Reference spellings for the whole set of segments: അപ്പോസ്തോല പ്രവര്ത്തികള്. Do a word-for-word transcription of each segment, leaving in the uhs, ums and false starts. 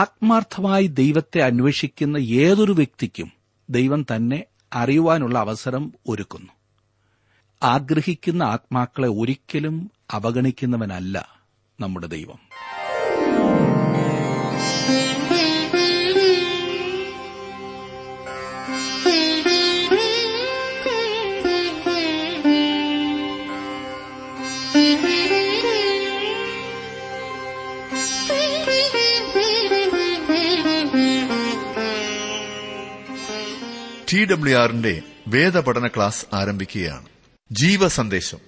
ആത്മാർത്ഥമായി ദൈവത്തെ അന്വേഷിക്കുന്ന ഏതൊരു വ്യക്തിക്കും ദൈവം തന്നെ അറിയുവാനുള്ള അവസരം ഒരുക്കുന്നു. ആഗ്രഹിക്കുന്ന ആത്മാക്കളെ ഒരിക്കലും അവഗണിക്കുന്നവനല്ല നമ്മുടെ ദൈവം. ടി ഡബ്ല്യു ആറിന്റെ വേദപഠന ക്ലാസ് ആരംഭിക്കുകയാണ്. ജീവസന്ദേശം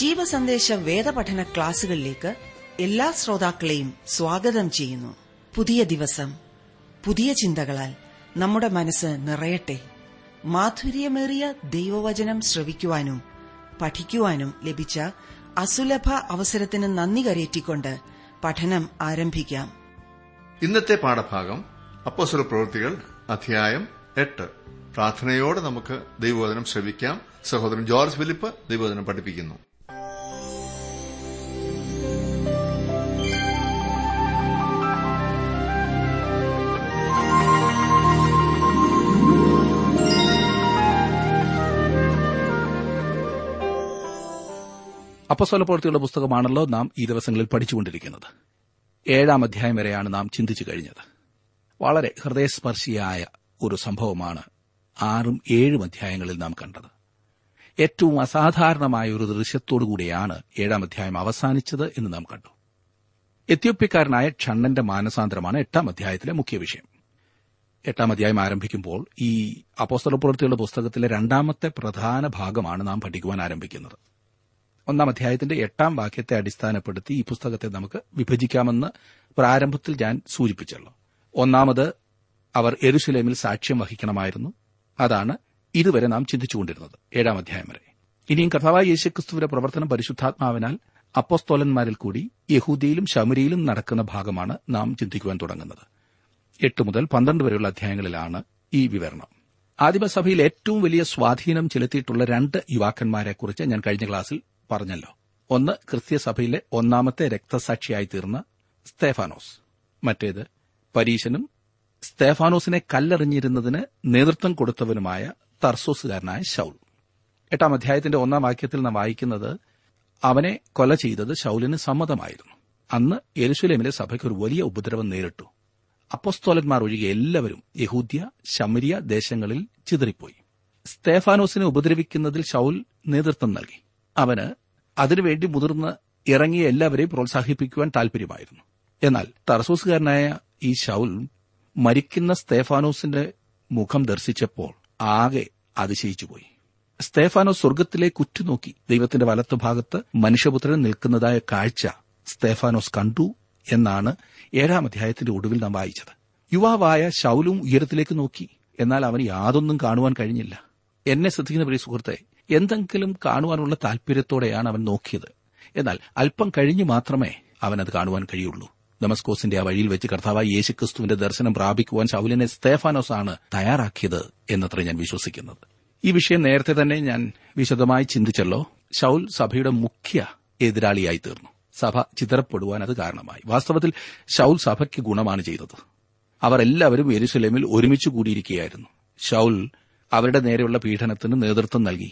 ജീവസന്ദേശ വേദപഠന ക്ലാസുകളിലേക്ക് എല്ലാ ശ്രോതാക്കളെയും സ്വാഗതം ചെയ്യുന്നു. പുതിയ ദിവസം പുതിയ ചിന്തകളാൽ നമ്മുടെ മനസ്സ് നിറയട്ടെ. മാധുര്യമേറിയ ദൈവവചനം ശ്രവിക്കുവാനും പഠിക്കുവാനും ലഭിച്ച അസുലഭ അവസരത്തിന് നന്ദി കരേറ്റിക്കൊണ്ട് പഠനം ആരംഭിക്കാം. ഇന്നത്തെ പാഠഭാഗം അപ്പോസ്തല പ്രവൃത്തികൾ അധ്യായം എട്ട്. പ്രാർത്ഥനയോടെ നമുക്ക് ദൈവവചനം ശ്രവിക്കാം. സഹോദരൻ ജോർജ് ഫിലിപ്പ് ദൈവവചനം പഠിപ്പിക്കുന്നു. അപ്പോസ്തല പ്രവൃത്തികളുടെ പുസ്തകമാണല്ലോ നാം ഈ ദിവസങ്ങളിൽ പഠിച്ചുകൊണ്ടിരിക്കുന്നത്. ഏഴാം അധ്യായം വരെയാണ് നാം ചിന്തിച്ചു കഴിഞ്ഞത്. വളരെ ഹൃദയസ്പർശിയായ ഒരു സംഭവമാണ് ആറും ഏഴും അധ്യായങ്ങളിൽ നാം കണ്ടത്. ഏറ്റവും അസാധാരണമായ ഒരു ദൃശ്യത്തോടുകൂടിയാണ് ഏഴാം അധ്യായം അവസാനിച്ചത് എന്ന് നാം കണ്ടു. എത്യോപ്യക്കാരനായ ഷണ്ണന്റെ മാനസാന്തരമാണ് എട്ടാം അധ്യായത്തിലെ മുഖ്യ വിഷയം. എട്ടാം അധ്യായം ആരംഭിക്കുമ്പോൾ ഈ അപ്പോസ്തല പ്രവൃത്തികളുടെ പുസ്തകത്തിലെ രണ്ടാമത്തെ പ്രധാന ഭാഗമാണ് നാം പഠിക്കുവാൻ ആരംഭിക്കുന്നത്. ഒന്നാം അധ്യായത്തിന്റെ എട്ടാം വാക്യത്തെ അടിസ്ഥാനപ്പെടുത്തി ഈ പുസ്തകത്തെ നമുക്ക് വിഭജിക്കാമെന്ന് പ്രാരംഭത്തിൽ ഞാൻ സൂചിപ്പിച്ചല്ലോ. ഒന്നാമത്, അവർ യെരുശലേമിൽ സാക്ഷ്യം വഹിക്കണമായിരുന്നു. അതാണ് ഇതുവരെ നാം ചിന്തിച്ചുകൊണ്ടിരുന്നത്, ഏഴാം അധ്യായം വരെ. ഇനിയും കർത്താവായ യേശുക്രിസ്തുവിന്റെ പ്രവർത്തനം പരിശുദ്ധാത്മാവിനാൽ അപ്പോസ്തോലന്മാരിൽ കൂടി യഹൂദിയിലും ശമരിയിലും നടക്കുന്ന ഭാഗമാണ് നാം ചിന്തിക്കുവാൻ തുടങ്ങുന്നത്. എട്ട് മുതൽ പന്ത്രണ്ട് വരെയുള്ള അധ്യായങ്ങളിലാണ് ഈ വിവരണം. ആദിമസഭയിൽ ഏറ്റവും വലിയ സ്വാധീനം ചെലുത്തിയിട്ടുള്ള രണ്ട് യുവാക്കന്മാരെക്കുറിച്ച് ഞാൻ കഴിഞ്ഞ ക്ലാസ്സിൽ പറഞ്ഞല്ലോ. ഒന്ന്, ക്രിസ്തീയ സഭയിലെ ഒന്നാമത്തെ രക്തസാക്ഷിയായി തീർന്ന സ്തെഫാനോസ്. മറ്റേത്, പരീശനും സ്തെഫാനോസിനെ കല്ലെറിഞ്ഞിരുന്നതിന് നേതൃത്വം കൊടുത്തവനുമായ തർസോസുകാരനായ ശൌൽ. എട്ടാം അധ്യായത്തിന്റെ ഒന്നാം വാക്യത്തിൽ നാം വായിക്കുന്നത്, അവനെ കൊല ചെയ്തത് ശൌലിന് സമ്മതമായിരുന്നു. അന്ന് യെരുശലേമിലെ സഭയ്ക്ക് ഒരു വലിയ ഉപദ്രവം നേരിട്ടു. അപ്പോസ്തോലന്മാർ ഒഴികെ എല്ലാവരും യഹൂദ്യ ശമരിയ ദേശങ്ങളിൽ ചിതറിപ്പോയി. സ്തെഫാനോസിനെ ഉപദ്രവിക്കുന്നതിൽ ശൌൽ നേതൃത്വം നൽകി. അവന് അതിനുവേണ്ടി മുതിർന്ന് ഇറങ്ങിയ എല്ലാവരെയും പ്രോത്സാഹിപ്പിക്കുവാൻ താൽപര്യമായിരുന്നു. എന്നാൽ തർസോസുകാരനായ ഈ ശൌൽ മരിക്കുന്ന സ്തെഫാനോസിന്റെ മുഖം ദർശിച്ചപ്പോൾ ആകെ അതിശയിച്ചുപോയി. സ്തെഫാനോസ് സ്വർഗ്ഗത്തിലേക്ക് ഉറ്റുനോക്കി. ദൈവത്തിന്റെ വലത്തുഭാഗത്ത് മനുഷ്യപുത്രൻ നിൽക്കുന്നതായ കാഴ്ച സ്തെഫാനോസ് കണ്ടു എന്നാണ് ഏഴാം അധ്യായത്തിന്റെ ഒടുവിൽ നാം വായിച്ചത്. യുവാവായ ശൌലും ഉയരത്തിലേക്ക് നോക്കി, എന്നാൽ അവന് യാതൊന്നും കാണുവാൻ കഴിഞ്ഞില്ല. എന്നെ ശ്രദ്ധിക്കുന്ന പ്രിയ സുഹൃത്തെ, എന്തെങ്കിലും കാണുവാനുള്ള താൽപര്യത്തോടെയാണ് അവൻ നോക്കിയത്. എന്നാൽ അല്പം കഴിഞ്ഞു മാത്രമേ അവനത് കാണുവാൻ കഴിയുള്ളൂ. ദമസ്കോസിന്റെ ആ വഴിയിൽ വെച്ച് കർത്താവായ യേശുക്രിസ്തുവിന്റെ ദർശനം പ്രാപിക്കുവാൻ ശൌലിനെ സ്തെഫാനോസാണ് തയ്യാറാക്കിയത് എന്നത്ര ഞാൻ വിശ്വസിക്കുന്നത്. ഈ വിഷയം നേരത്തെ തന്നെ ഞാൻ വിശദമായി ചിന്തിച്ചല്ലോ. ശൌൽ സഭയുടെ മുഖ്യ എതിരാളിയായി തീർന്നു. സഭ ചിതറപ്പെടുവാൻ അത് കാരണമായി. വാസ്തവത്തിൽ ശൌൽ സഭയ്ക്ക് ഗുണമാണ് ചെയ്തത്. അവർ എല്ലാവരും യെരുശലേമിൽ ഒരുമിച്ച് കൂടിയിരിക്കുകയായിരുന്നു. ശൌൽ അവരുടെ നേരെയുള്ള പീഡനത്തിന് നേതൃത്വം നൽകി.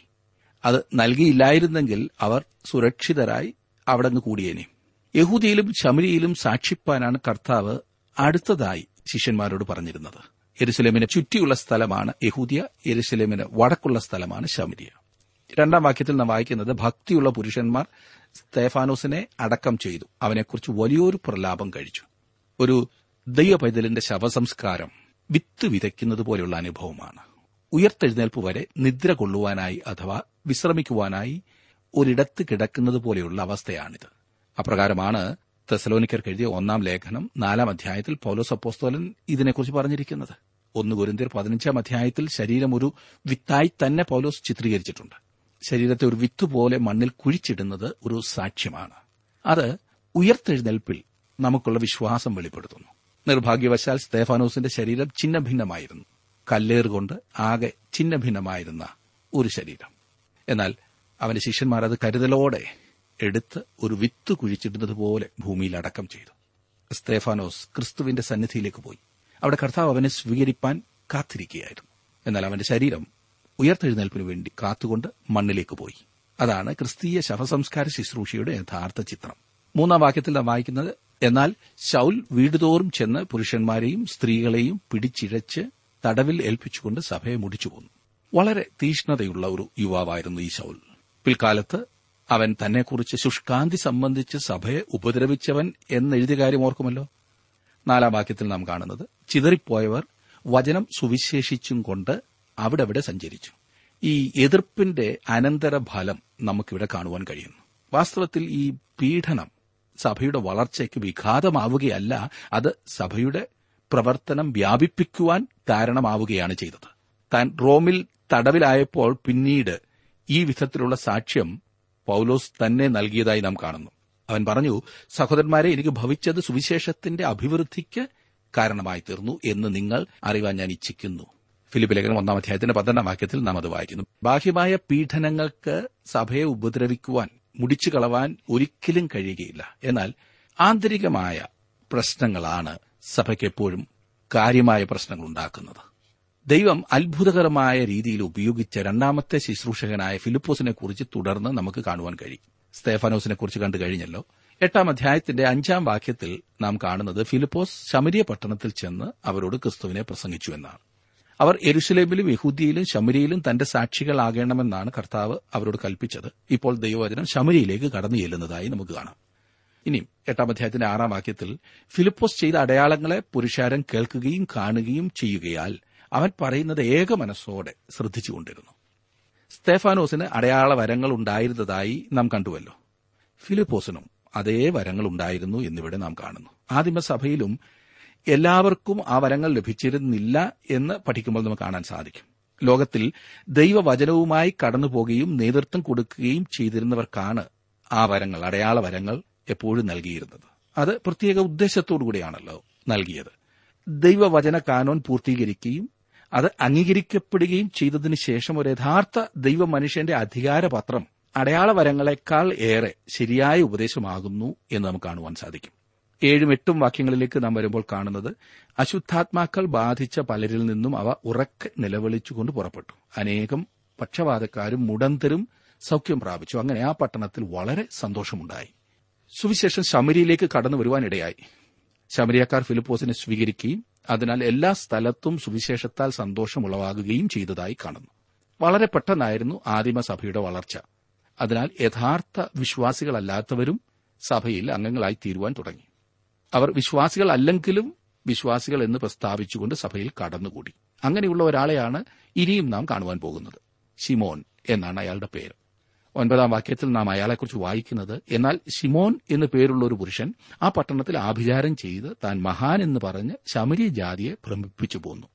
അത് നൽകിയില്ലായിരുന്നെങ്കിൽ അവർ സുരക്ഷിതരായി അവിടെ നിന്ന് കൂടിയേനെ. യഹൂദിയിലും ശമരിയിലും സാക്ഷിപ്പാനാണ് കർത്താവ് അടുത്തതായി ശിഷ്യന്മാരോട് പറഞ്ഞിരുന്നത്. യെരുശലേമിനെ ചുറ്റിയുള്ള സ്ഥലമാണ് യഹൂദിയ, യെരുശലേമിന് വടക്കുള്ള സ്ഥലമാണ് ശമരിയ. രണ്ടാം വാക്യത്തിൽ നാം വായിക്കുന്നത്, ഭക്തിയുള്ള പുരുഷന്മാർ സ്തെഫാനോസിനെ അടക്കം ചെയ്തു, അവനെക്കുറിച്ച് വലിയൊരു പ്രലാപം കഴിച്ചു. ഒരു ദൈവ പൈതലിന്റെ ശവസംസ്കാരം വിത്ത് വിതയ്ക്കുന്നത് പോലെയുള്ള അനുഭവമാണ്. ഉയർത്തെഴുന്നേൽപ്പ് വരെ നിദ്ര കൊള്ളുവാനായി അഥവാ വിശ്രമിക്കുവാനായി ഒരിടത്ത് കിടക്കുന്നത് പോലെയുള്ള അവസ്ഥയാണിത്. അപ്രകാരമാണ് തെസലോനിക്കർക്ക് എഴുതിയ ഒന്നാം ലേഖനം നാലാം അധ്യായത്തിൽ പൗലോസ് അപ്പോസ്തലൻ ഇതിനെക്കുറിച്ച് പറഞ്ഞിരിക്കുന്നത്. ഒന്ന് കൊരിന്ത്യർ പതിനഞ്ചാം അധ്യായത്തിൽ ശരീരം ഒരു വിത്തായി തന്നെ പൗലോസ് ചിത്രീകരിച്ചിട്ടുണ്ട്. ശരീരത്തെ ഒരു വിത്ത് പോലെ മണ്ണിൽ കുഴിച്ചിടുന്നത് ഒരു സാക്ഷ്യമാണ്. അത് ഉയർത്തെഴുന്നേൽപ്പിൽ നമുക്കുള്ള വിശ്വാസം വെളിപ്പെടുത്തുന്നു. നിർഭാഗ്യവശാൽ സ്തെഫാനോസിന്റെ ശരീരം ഛിന്ന ഭിന്നമായിരുന്നു. കല്ലേറുകൊണ്ട് ആകെ ഛിന്ന ഭിന്നമായിരുന്ന ഒരു ശരീരം. എന്നാൽ അവന്റെ ശിഷ്യന്മാർ അത് കരുതലോടെ എടുത്ത് ഒരു വിത്ത് കുഴിച്ചിടുന്നത് പോലെ ഭൂമിയിൽ അടക്കം ചെയ്തു. സ്തേഫാനോസ് ക്രിസ്തുവിന്റെ സന്നിധിയിലേക്ക് പോയി. അവിടെ കർത്താവ് അവനെ സ്വീകരിപ്പാൻ കാത്തിരിക്കുകയായിരുന്നു. എന്നാൽ അവന്റെ ശരീരം ഉയർത്തെഴുന്നേൽപ്പിനു വേണ്ടി കാത്തുകൊണ്ട് മണ്ണിലേക്ക് പോയി. അതാണ് ക്രിസ്തീയ ശവസംസ്കാര ശുശ്രൂഷയുടെ യഥാർത്ഥ ചിത്രം. മൂന്നാം വാക്യത്തിൽ നാം വായിക്കുന്നത്, എന്നാൽ ശൌൽ വീടുതോറും ചെന്ന് പുരുഷന്മാരെയും സ്ത്രീകളെയും പിടിച്ചിഴച്ച് തടവിൽ ഏൽപ്പിച്ചുകൊണ്ട് സഭയെ മുടിച്ചു പോന്നു. വളരെ തീഷ്ണതയുള്ള ഒരു യുവാവായിരുന്നു ഈ ശൌൽ. പിൽക്കാലത്ത് അവൻ തന്നെക്കുറിച്ച് ശുഷ്കാന്തി സംബന്ധിച്ച് സഭയെ ഉപദ്രവിച്ചവൻ എന്നെഴുതിയ കാര്യം ഓർക്കുമല്ലോ. നാലാം വാക്യത്തിൽ നാം കാണുന്നത്, ചിതറിപ്പോയവർ വചനം സുവിശേഷിച്ചും കൊണ്ട് അവിടെ അവിടെ സഞ്ചരിച്ചു. ഈ എതിർപ്പിന്റെ അനന്തരഫലം നമുക്കിവിടെ കാണുവാൻ കഴിയുന്നു. വാസ്തവത്തിൽ ഈ പീഡനം സഭയുടെ വളർച്ചയ്ക്ക് വിഘാതമാവുകയല്ല, അത് സഭയുടെ പ്രവർത്തനം വ്യാപിപ്പിക്കുവാൻ കാരണമാവുകയാണ് ചെയ്തത്. താൻ റോമിൽ തടവിലായപ്പോൾ പിന്നീട് ഈ വിധത്തിലുള്ള സാക്ഷ്യം പൌലോസ് തന്നെ നൽകിയതായി നാം കാണുന്നു. അവൻ പറഞ്ഞു, സഹോദരന്മാരെ, എനിക്ക് ഭവിച്ചത് സുവിശേഷത്തിന്റെ അഭിവൃദ്ധിക്ക് കാരണമായി തീർന്നു എന്ന് നിങ്ങൾ അറിവാൻ ഞാൻ ഇച്ഛിക്കുന്നു. ഫിലിപ്പി ലേഖനം ഒന്നാം അധ്യായത്തിന്റെ പന്ത്രണ്ടാം വാക്യത്തിൽ നാം അത് വായിക്കുന്നു. ബാഹ്യമായ പീഡനങ്ങൾക്ക് സഭയെ ഉപദ്രവിക്കുവാൻ, മുടിച്ചു കളവാൻ ഒരിക്കലും കഴിയുകയില്ല. എന്നാൽ ആന്തരികമായ പ്രശ്നങ്ങളാണ് സഭയ്ക്ക് എപ്പോഴും കാര്യമായ പ്രശ്നങ്ങളുണ്ടാക്കുന്നത്. ദൈവം അത്ഭുതകരമായ രീതിയിൽ ഉപയോഗിച്ച രണ്ടാമത്തെ ശുശ്രൂഷകനായ ഫിലിപ്പോസിനെ കുറിച്ച് തുടർന്ന് നമുക്ക് കാണുവാൻ കഴിയും. സ്തേഫാനോസിനെ കുറിച്ച് കണ്ടു കഴിഞ്ഞല്ലോ. എട്ടാം അധ്യായത്തിന്റെ അഞ്ചാം വാക്യത്തിൽ നാം കാണുന്നത്, ഫിലിപ്പോസ് ശമരിയ പട്ടണത്തിൽ ചെന്ന് അവരോട് ക്രിസ്തുവിനെ പ്രസംഗിച്ചു എന്നാണ്. അവർ യെരുശലേമിലും യഹൂദിയയിലും ശമരിയയിലും തന്റെ സാക്ഷികളാകണമെന്നാണ് കർത്താവ് അവരോട് കൽപ്പിച്ചത്. ഇപ്പോൾ ദൈവവചനം ശമരിയയിലേക്ക് കടന്നു ചെല്ലുന്നതായി നമുക്ക് കാണാം. ഇനിയും എട്ടാം അധ്യായത്തിന്റെ ആറാം വാക്യത്തിൽ, ഫിലിപ്പോസ് ചെയ്ത അടയാളങ്ങളെ പുരുഷാരം കേൾക്കുകയും കാണുകയും ചെയ്യുകയാൽ അവൻ പറയുന്നത് ഏക മനസ്സോടെ ശ്രദ്ധിച്ചുകൊണ്ടിരുന്നു. സ്തേഫാനോസിന് അടയാള വരങ്ങൾ ഉണ്ടായിരുന്നതായി നാം കണ്ടുവല്ലോ. ഫിലിപ്പോസിനും അതേ വരങ്ങൾ ഉണ്ടായിരുന്നു എന്നിവിടെ നാം കാണുന്നു. ആദിമസഭയിലും എല്ലാവർക്കും ആ വരങ്ങൾ ലഭിച്ചിരുന്നില്ല എന്ന് പഠിക്കുമ്പോൾ നമുക്ക് കാണാൻ സാധിക്കും. ലോകത്തിൽ ദൈവവചനവുമായി കടന്നുപോകുകയും നേതൃത്വം കൊടുക്കുകയും ചെയ്തിരുന്നവർക്കാണ് ആ വരങ്ങൾ, അടയാള വരങ്ങൾ എപ്പോഴും നൽകിയിരുന്നത്. അത് പ്രത്യേക ഉദ്ദേശത്തോടുകൂടിയാണല്ലോ നൽകിയത്. ദൈവവചന കാനോൻ പൂർത്തീകരിക്കുകയും അത് അംഗീകരിക്കപ്പെടുകയും ചെയ്തതിനു ശേഷം ഒരു യഥാർത്ഥ ദൈവമനുഷ്യന്റെ അധികാരപത്രം അടയാള വരങ്ങളെക്കാൾ ഏറെ ശരിയായ ഉപദേശമാകുന്നു എന്ന് നമുക്ക് കാണുവാൻ സാധിക്കും. ഏഴും എട്ടും വാക്യങ്ങളിലേക്ക് നാം വരുമ്പോൾ കാണുന്നത്, അശുദ്ധാത്മാക്കൾ ബാധിച്ച പലരിൽ നിന്നും അവ ഉറക്കെ നിലവിളിച്ചുകൊണ്ട് പുറപ്പെട്ടു. അനേകം പക്ഷവാതക്കാരും മുടന്തരും സൌഖ്യം പ്രാപിച്ചു. അങ്ങനെ ആ പട്ടണത്തിൽ വളരെ സന്തോഷമുണ്ടായി. സുവിശേഷം ശമരിയയിലേക്ക് കടന്നു വരുവാനിടയായി. ശമരിയക്കാർ ഫിലിപ്പോസിനെ സ്വീകരിക്കുകയും അതിനാൽ എല്ലാ സ്ഥലത്തും സുവിശേഷത്താൽ സന്തോഷമുളവാകുകയും ചെയ്തതായി കാണുന്നു. വളരെ പെട്ടെന്നായിരുന്നു ആദിമസഭയുടെ വളർച്ച. അതിനാൽ യഥാർത്ഥ വിശ്വാസികളല്ലാത്തവരും സഭയിൽ അംഗങ്ങളായി തീരുവാൻ തുടങ്ങി. അവർ വിശ്വാസികളല്ലെങ്കിലും വിശ്വാസികൾ എന്ന് പ്രസ്താവിച്ചുകൊണ്ട് സഭയിൽ കടന്നുകൂടി. അങ്ങനെയുള്ള ഒരാളെയാണ് ഇനിയും നാം കാണുവാൻ പോകുന്നത്. ശിമോൻ എന്നാണ് അയാളുടെ പേര്. ഒൻപതാം വാക്യത്തിൽ നാം അയാളെക്കുറിച്ച് വായിക്കുന്നത്, എന്നാൽ ശിമോൻ എന്നു പേരുള്ള ഒരു പുരുഷൻ ആ പട്ടണത്തിൽ ആഭിചാരം ചെയ്ത് താൻ മഹാൻ എന്ന് പറഞ്ഞ് ശമരിയ ജാതിയെ ഭ്രമിപ്പിച്ചു പോന്നു.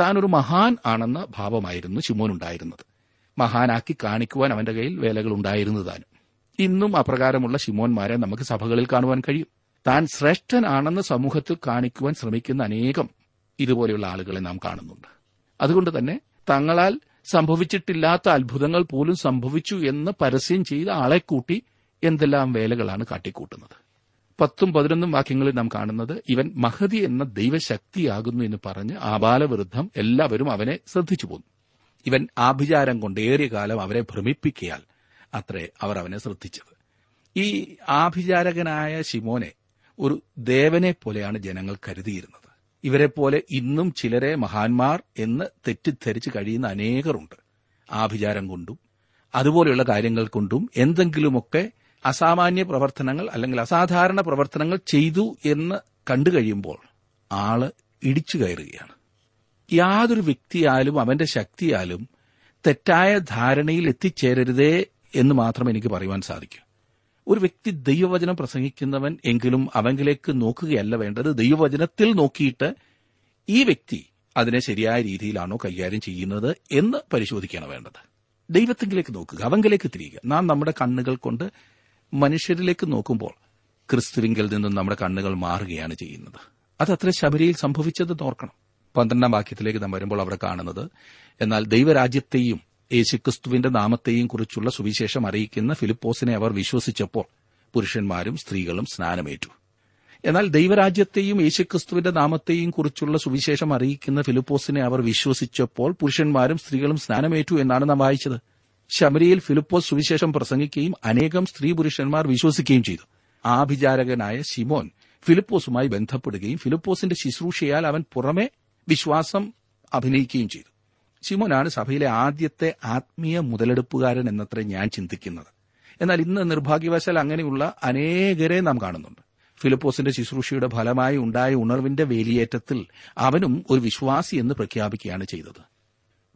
താനൊരു മഹാൻ ആണെന്ന ഭാവമായിരുന്നു ശിമോൻ ഉണ്ടായിരുന്നത്. മഹാനാക്കി കാണിക്കുവാൻ അവന്റെ കയ്യിൽ വേലകൾ ഉണ്ടായിരുന്നതാനും. ഇന്നും അപ്രകാരമുള്ള ശിമോന്മാരെ നമുക്ക് സഭകളിൽ കാണുവാൻ കഴിയും. താൻ ശ്രേഷ്ഠനാണെന്ന് സമൂഹത്തിൽ കാണിക്കുവാൻ ശ്രമിക്കുന്ന അനേകം ഇതുപോലെയുള്ള ആളുകളെ നാം കാണുന്നുണ്ട്. അതുകൊണ്ട് തന്നെ തങ്ങളാൽ സംഭവിച്ചിട്ടില്ലാത്ത അത്ഭുതങ്ങൾ പോലും സംഭവിച്ചു എന്ന് പരസ്യം ചെയ്ത ആളെക്കൂട്ടി എന്തെല്ലാം വേലകളാണ് കാട്ടിക്കൂട്ടുന്നത്. പത്തും പതിനൊന്നും വാക്യങ്ങളിൽ നാം കാണുന്നത്, ഇവൻ മഹതി എന്ന ദൈവശക്തിയാകുന്നു എന്ന് പറഞ്ഞ് ആബാലവൃദ്ധം എല്ലാവരും അവനെ ശ്രദ്ധിച്ചു പോന്നു. ഇവൻ ആഭിചാരം കൊണ്ട് ഏറിയ കാലം അവരെ ഭ്രമിപ്പിക്കയാൽ അത്രേ അവർ അവനെ ശ്രദ്ധിച്ചത്. ഈ ആഭിചാരകനായ ശിമോനെ ഒരു ദേവനെ പോലെയാണ് ജനങ്ങൾ കരുതിയിരുന്നത്. ഇവരെപ്പോലെ ഇന്നും ചിലരെ മഹാന്മാർ എന്ന് തെറ്റിദ്ധരിച്ച് കഴിയുന്ന അനേകരുണ്ട്. ആഭിചാരം കൊണ്ടും അതുപോലെയുള്ള കാര്യങ്ങൾ കൊണ്ടും എന്തെങ്കിലുമൊക്കെ അസാമാന്യ പ്രവർത്തനങ്ങൾ അല്ലെങ്കിൽ അസാധാരണ പ്രവർത്തനങ്ങൾ ചെയ്തു എന്ന് കണ്ടുകഴിയുമ്പോൾ ആള് ഇടിച്ചു കയറുകയാണ്. യാതൊരു വ്യക്തിയാലും അവന്റെ ശക്തിയാലും തെറ്റായ ധാരണയിൽ എത്തിച്ചേരരുതേ എന്ന് മാത്രം എനിക്ക് പറയുവാൻ സാധിക്കൂ. ഒരു വ്യക്തി ദൈവവചനം പ്രസംഗിക്കുന്നവൻ എങ്കിലും അവങ്കിലേക്ക് നോക്കുകയല്ല വേണ്ടത്. ദൈവവചനത്തിൽ നോക്കിയിട്ട് ഈ വ്യക്തി അതിനെ ശരിയായ രീതിയിലാണോ കൈകാര്യം ചെയ്യുന്നത് എന്ന് പരിശോധിക്കുകയാണ് വേണ്ടത്. ദൈവത്തിങ്കിലേക്ക് നോക്കുക, അവങ്കിലേക്ക് തിരിയുക. നാം നമ്മുടെ കണ്ണുകൾ കൊണ്ട് മനുഷ്യരിലേക്ക് നോക്കുമ്പോൾ ക്രിസ്തുവിങ്കിൽ നിന്നും നമ്മുടെ കണ്ണുകൾ മാറുകയാണ് ചെയ്യുന്നത്. അതത്ര ശബരിയിൽ സംഭവിച്ചത് ഓർക്കണം. പന്ത്രണ്ടാം വാക്യത്തിലേക്ക് നാം വരുമ്പോൾ അവിടെ കാണുന്നത്, എന്നാൽ ദൈവരാജ്യത്തെയും യേശുക്രിസ്തുവിന്റെ നാമത്തെയും കുറിച്ചുള്ള സുവിശേഷം അറിയിക്കുന്ന ഫിലിപ്പോസിനെ അവർ വിശ്വസിച്ചപ്പോൾ പുരുഷന്മാരും സ്ത്രീകളും സ്നാനമേറ്റു. എന്നാൽ ദൈവരാജ്യത്തെയും യേശുക്രിസ്തുവിന്റെ നാമത്തെയും കുറിച്ചുള്ള സുവിശേഷം അറിയിക്കുന്ന ഫിലിപ്പോസിനെ അവർ വിശ്വസിച്ചപ്പോൾ പുരുഷന്മാരും സ്ത്രീകളും സ്നാനമേറ്റു എന്നാണ് നാം വായിച്ചത്. ശമരിയിൽ ഫിലിപ്പോസ് സുവിശേഷം പ്രസംഗിക്കുകയും അനേകം സ്ത്രീ പുരുഷന്മാർ വിശ്വസിക്കുകയും ചെയ്തു. ആഭിചാരകനായ ശിമോൻ ഫിലിപ്പോസുമായി ബന്ധപ്പെടുകയും ഫിലിപ്പോസിന്റെ ശുശ്രൂഷയാൽ അവൻ പുറമെ വിശ്വാസം അഭിനയിക്കുകയും ചെയ്തു. ശിമോനാണ് സഭയിലെ ആദ്യത്തെ ആത്മീയ മുതലെടുപ്പുകാരൻ എന്നത്രേ ഞാൻ ചിന്തിക്കുന്നത്. എന്നാൽ ഇന്ന് നിർഭാഗ്യവശാൽ അങ്ങനെയുള്ള അനേകരെ നാം കാണുന്നുണ്ട്. ഫിലിപ്പോസിന്റെ ശുശ്രൂഷയുടെ ഫലമായി ഉണ്ടായ ഉണർവിന്റെ വേലിയേറ്റത്തിൽ അവനും ഒരു വിശ്വാസി എന്ന് പ്രഖ്യാപിക്കുകയാണ് ചെയ്തത്.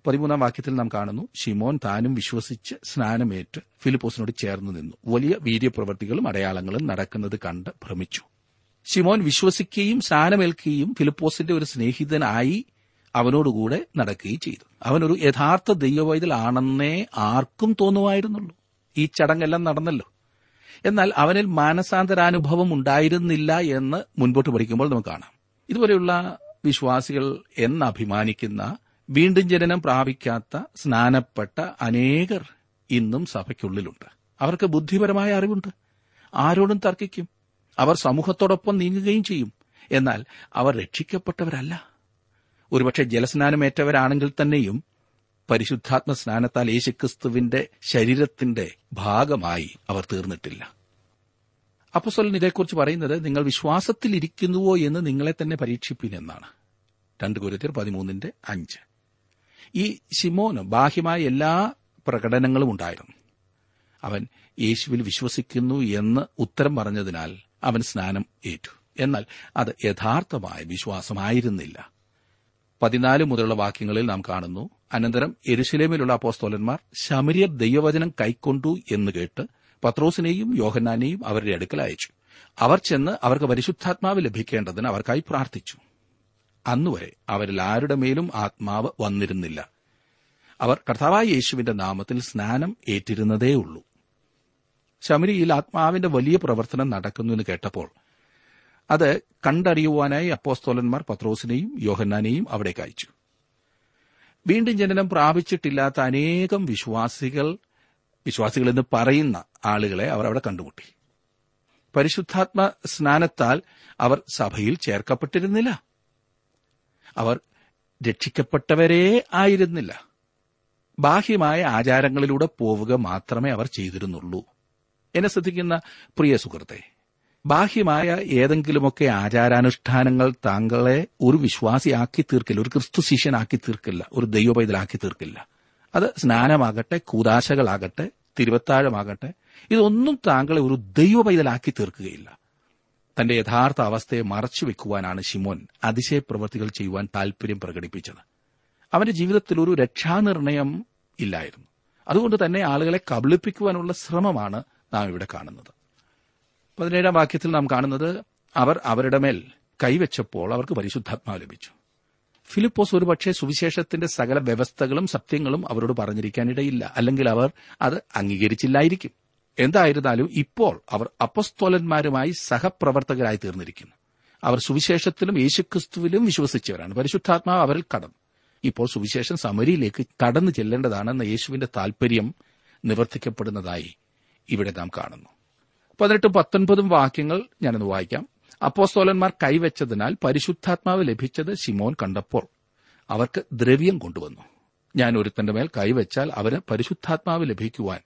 പതിമൂന്നാം വാക്യത്തിൽ നാം കാണുന്നു, ശിമോൻ താനും വിശ്വസിച്ച് സ്നാനമേറ്റ് ഫിലിപ്പോസിനോട് ചേർന്ന് നിന്നു, വലിയ വീര്യപ്രവൃത്തികളും അടയാളങ്ങളും നടക്കുന്നത് കണ്ട് ഭ്രമിച്ചു. ശിമോൻ വിശ്വസിക്കുകയും സ്നാനമേൽക്കുകയും ഫിലിപ്പോസിന്റെ ഒരു സ്നേഹിതനായി അവനോടുകൂടെ നടക്കുകയും ചെയ്തു. അവനൊരു യഥാർത്ഥ ദൈവവൈതലാണെന്നേ ആർക്കും തോന്നുമായിരുന്നുള്ളൂ. ഈ ചടങ്ങെല്ലാം നടന്നല്ലോ. എന്നാൽ അവനിൽ മാനസാന്തരാനുഭവം ഉണ്ടായിരുന്നില്ല എന്ന് മുൻപോട്ട് പഠിക്കുമ്പോൾ നമുക്ക് കാണാം. ഇതുപോലെയുള്ള വിശ്വാസികൾ എന്നഭിമാനിക്കുന്ന, വീണ്ടും ജനനം പ്രാപിക്കാത്ത, സ്നാനപ്പെട്ട അനേകർ ഇന്നും സഭയ്ക്കുള്ളിലുണ്ട്. അവർക്ക് ബുദ്ധിപരമായ അറിവുണ്ട്. ആരോടും തർക്കിക്കും. അവർ സമൂഹത്തോടൊപ്പം നീങ്ങുകയും ചെയ്യും. എന്നാൽ അവർ രക്ഷിക്കപ്പെട്ടവരല്ല. ഒരുപക്ഷെ ജലസ്നാനമേറ്റവരാണെങ്കിൽ തന്നെയും പരിശുദ്ധാത്മ സ്നാനത്താൽ യേശുക്രിസ്തുവിന്റെ ശരീരത്തിന്റെ ഭാഗമായി അവർ തീർന്നിട്ടില്ല. അപ്പോസ്തലൻ ഇതേക്കുറിച്ച് പറയുന്നത്, നിങ്ങൾ വിശ്വാസത്തിൽ ഇരിക്കുന്നുവോ എന്ന് നിങ്ങളെ തന്നെ പരീക്ഷിപ്പിനെന്നാണ്. രണ്ട് കൊരിന്ത്യർ പതിമൂന്നിന്റെ അഞ്ച്. ഈ ശിമോന് ബാഹ്യമായ എല്ലാ പ്രകടനങ്ങളും ഉണ്ടായിരുന്നു. അവൻ യേശുവിൽ വിശ്വസിക്കുന്നു എന്ന് ഉത്തരം പറഞ്ഞതിനാൽ അവൻ സ്നാനം ഏറ്റു. എന്നാൽ അത് യഥാർത്ഥമായ വിശ്വാസമായിരുന്നില്ല. പതിനാല് മുതലുള്ള വാക്യങ്ങളിൽ നാം കാണുന്നു, അനന്തരം യെരുശലേമിലുള്ള അപ്പോസ്തോലന്മാർ ശമര്യർ ദൈവവചനം കൈക്കൊണ്ടു എന്ന് കേട്ട് പത്രോസിനെയും യോഹന്നാനെയും അവരുടെ അടുക്കൽ അയച്ചു. അവർ ചെന്ന് അവർക്ക് പരിശുദ്ധാത്മാവ് ലഭിക്കേണ്ടതിന് അവർക്കായി പ്രാർത്ഥിച്ചു. അന്നുവരെ അവരിൽ ആരുടെ മേലും ആത്മാവ് വന്നിരുന്നില്ല. അവർ കർത്താവായ യേശുവിന്റെ നാമത്തിൽ സ്നാനം ഏറ്റിരുന്നതേയുള്ളൂ. ശമരിയിൽ ആത്മാവിന്റെ വലിയ പ്രവർത്തനം നടക്കുന്നുവെന്ന് കേട്ടപ്പോൾ അത് കണ്ടറിയുവാനായി അപ്പോസ്തോലന്മാർ പത്രോസിനെയും യോഹന്നാനെയും അവിടേക്ക് അയച്ചു. വീണ്ടും ജനനം പ്രാപിച്ചിട്ടില്ലാത്ത അനേകം വിശ്വാസികൾ വിശ്വാസികളെന്ന് പറയുന്ന ആളുകളെ അവർ അവിടെ കണ്ടുമുട്ടി. പരിശുദ്ധാത്മ സ്നാനത്താൽ അവർ സഭയിൽ ചേർക്കപ്പെട്ടിരുന്നില്ല. അവർ രക്ഷിക്കപ്പെട്ടവരേ ആയിരുന്നില്ല. ബാഹ്യമായ ആചാരങ്ങളിലൂടെ പോവുക മാത്രമേ അവർ ചെയ്തിരുന്നുള്ളൂ. എന്നെ ശ്രദ്ധിക്കുന്ന പ്രിയ സുഹൃത്തെ, ബാഹ്യമായ ഏതെങ്കിലുമൊക്കെ ആചാരാനുഷ്ഠാനങ്ങൾ താങ്കളെ ഒരു വിശ്വാസിയാക്കി തീർക്കില്ല, ഒരു ക്രിസ്തു ശിഷ്യനാക്കി തീർക്കില്ല, ഒരു ദൈവപൈതലാക്കി തീർക്കില്ല. അത് സ്നാനമാകട്ടെ, കൂദാശകളാകട്ടെ, തിരുവത്താഴമാകട്ടെ, ഇതൊന്നും താങ്കളെ ഒരു ദൈവപൈതലാക്കി തീർക്കുകയില്ല. തന്റെ യഥാർത്ഥ അവസ്ഥയെ മറച്ചുവെക്കുവാനാണ് ശിമോൻ അതിശയപ്രവൃത്തികൾ ചെയ്യുവാൻ താൽപര്യം പ്രകടിപ്പിച്ചത്. അവന്റെ ജീവിതത്തിൽ ഒരു രക്ഷാനിർണയം ഇല്ലായിരുന്നു. അതുകൊണ്ട് തന്നെ ആളുകളെ കബളിപ്പിക്കുവാനുള്ള ശ്രമമാണ് നാം ഇവിടെ കാണുന്നത്. പതിനേഴാം വാക്യത്തിൽ നാം കാണുന്നത്, അവർ അവരുടെ മേൽ കൈവച്ചപ്പോൾ അവർക്ക് പരിശുദ്ധാത്മാവ് ലഭിച്ചു. ഫിലിപ്പോസ് ഒരുപക്ഷെ സുവിശേഷത്തിന്റെ സകല വ്യവസ്ഥകളും സത്യങ്ങളും അവരോട് പറഞ്ഞിരിക്കാനിടയില്ല, അല്ലെങ്കിൽ അവർ അത് അംഗീകരിച്ചില്ലായിരിക്കും. എന്തായിരുന്നാലും ഇപ്പോൾ അവർ അപ്പോസ്തോലന്മാരുമായി സഹപ്രവർത്തകരായി തീർന്നിരിക്കുന്നു. അവർ സുവിശേഷത്തിലും യേശുക്രിസ്തുവിലും വിശ്വസിച്ചവരാണ്. പരിശുദ്ധാത്മാവ് അവരിൽ കടന്നു. ഇപ്പോൾ സുവിശേഷം ശമര്യയിലേക്ക് കടന്നു ചെല്ലേണ്ടതാണെന്ന യേശുവിന്റെ താൽപര്യം നിവർത്തിക്കപ്പെടുന്നതായി ഇവിടെ നാം കാണുന്നു. പതിനെട്ടും പത്തൊൻപതും വാക്യങ്ങൾ ഞാനൊന്ന് വായിക്കാം. അപ്പോസ്തോലന്മാർ കൈവച്ചതിനാൽ പരിശുദ്ധാത്മാവ് ലഭിച്ചത് ശിമോൻ കണ്ടപ്പോൾ അവർക്ക് ദ്രവ്യം കൊണ്ടുവന്നു. ഞാൻ ഒരുത്തന്റെ മേൽ കൈവച്ചാൽ അവന് പരിശുദ്ധാത്മാവ് ലഭിക്കുവാൻ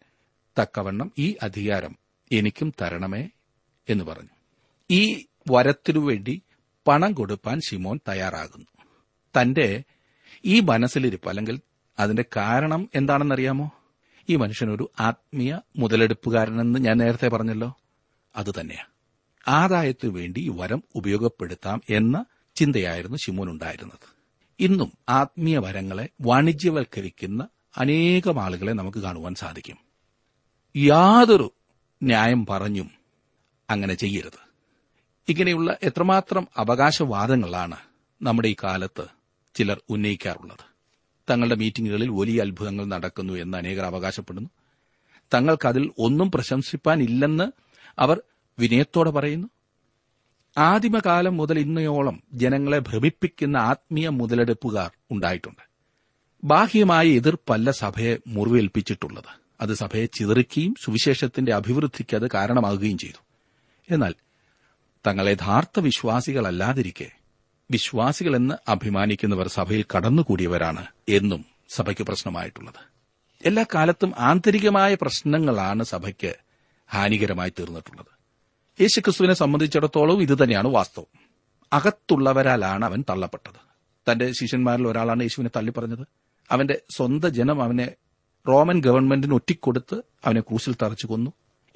തക്കവണ്ണം ഈ അധികാരം എനിക്കും തരണമേ എന്ന് പറഞ്ഞു. ഈ വരത്തിനുവേണ്ടി പണം കൊടുപ്പാൻ ശിമോൻ തയ്യാറാകുന്നു. തന്റെ ഈ മനസ്സിലിരിപ്പ്, അല്ലെങ്കിൽ അതിന്റെ കാരണം എന്താണെന്നറിയാമോ? ഈ മനുഷ്യനൊരു ആത്മീയ മുതലെടുപ്പുകാരനെന്ന് ഞാൻ നേരത്തെ പറഞ്ഞല്ലോ, അതുതന്നെയാണ്. ആദായത്തിനു വേണ്ടി ഈ വരം ഉപയോഗപ്പെടുത്താം എന്ന ചിന്തയായിരുന്നു ശിമോൻ ഉണ്ടായിരുന്നത്. ഇന്നും ആത്മീയ വരങ്ങളെ വാണിജ്യവൽക്കരിക്കുന്ന അനേകം ആളുകളെ നമുക്ക് കാണുവാൻ സാധിക്കും. യാതൊരു ന്യായം പറഞ്ഞും അങ്ങനെ ചെയ്യരുത്. ഇങ്ങനെയുള്ള എത്രമാത്രം അവകാശവാദങ്ങളാണ് നമ്മുടെ ഈ കാലത്ത് ചിലർ ഉന്നയിക്കാറുള്ളത്. തങ്ങളുടെ മീറ്റിംഗുകളിൽ വലിയ അത്ഭുതങ്ങൾ നടക്കുന്നു എന്ന് അനേകർ അവകാശപ്പെടുന്നു. തങ്ങൾക്കതിൽ ഒന്നും പ്രശംസിപ്പാനില്ലെന്ന് അവർ വിനയത്തോടെ പറയുന്നു. ആദിമകാലം മുതൽ ഇന്നയോളം ജനങ്ങളെ ഭ്രമിപ്പിക്കുന്ന ആത്മീയ മുതലെടുപ്പുകാർ ഉണ്ടായിട്ടുണ്ട്. ബാഹ്യമായ എതിർപ്പല്ല സഭയെ മുറിവേൽപ്പിച്ചിട്ടുള്ളത്. അത് സഭയെ ചിതറിക്കുകയും സുവിശേഷത്തിന്റെ അഭിവൃദ്ധിക്ക് അത് കാരണമാകുകയും ചെയ്തു. എന്നാൽ തങ്ങൾ യഥാർത്ഥ വിശ്വാസികളല്ലാതിരിക്കെ വിശ്വാസികളെന്ന് അഭിമാനിക്കുന്നവർ സഭയിൽ കടന്നുകൂടിയവരാണ് എന്നും സഭയ്ക്ക് പ്രശ്നമായിട്ടുള്ളത്. എല്ലാ കാലത്തും ആന്തരികമായ പ്രശ്നങ്ങളാണ് സഭയ്ക്ക് ഹാനികരമായി തീർന്നിട്ടുള്ളത്. യേശുക്രിസ്തുവിനെ സംബന്ധിച്ചിടത്തോളം ഇതുതന്നെയാണ് വാസ്തവം. അകത്തുള്ളവരാലാണ് അവൻ തള്ളപ്പെട്ടത്. തന്റെ ശിഷ്യന്മാരിൽ ഒരാളാണ് യേശുവിനെ തള്ളിപ്പറഞ്ഞത്. അവന്റെ സ്വന്തം ജനം അവനെ റോമൻ ഗവൺമെന്റിന് ഒറ്റിക്കൊടുത്ത് അവനെ ക്രൂശിൽ തറച്ചു കൊന്നു.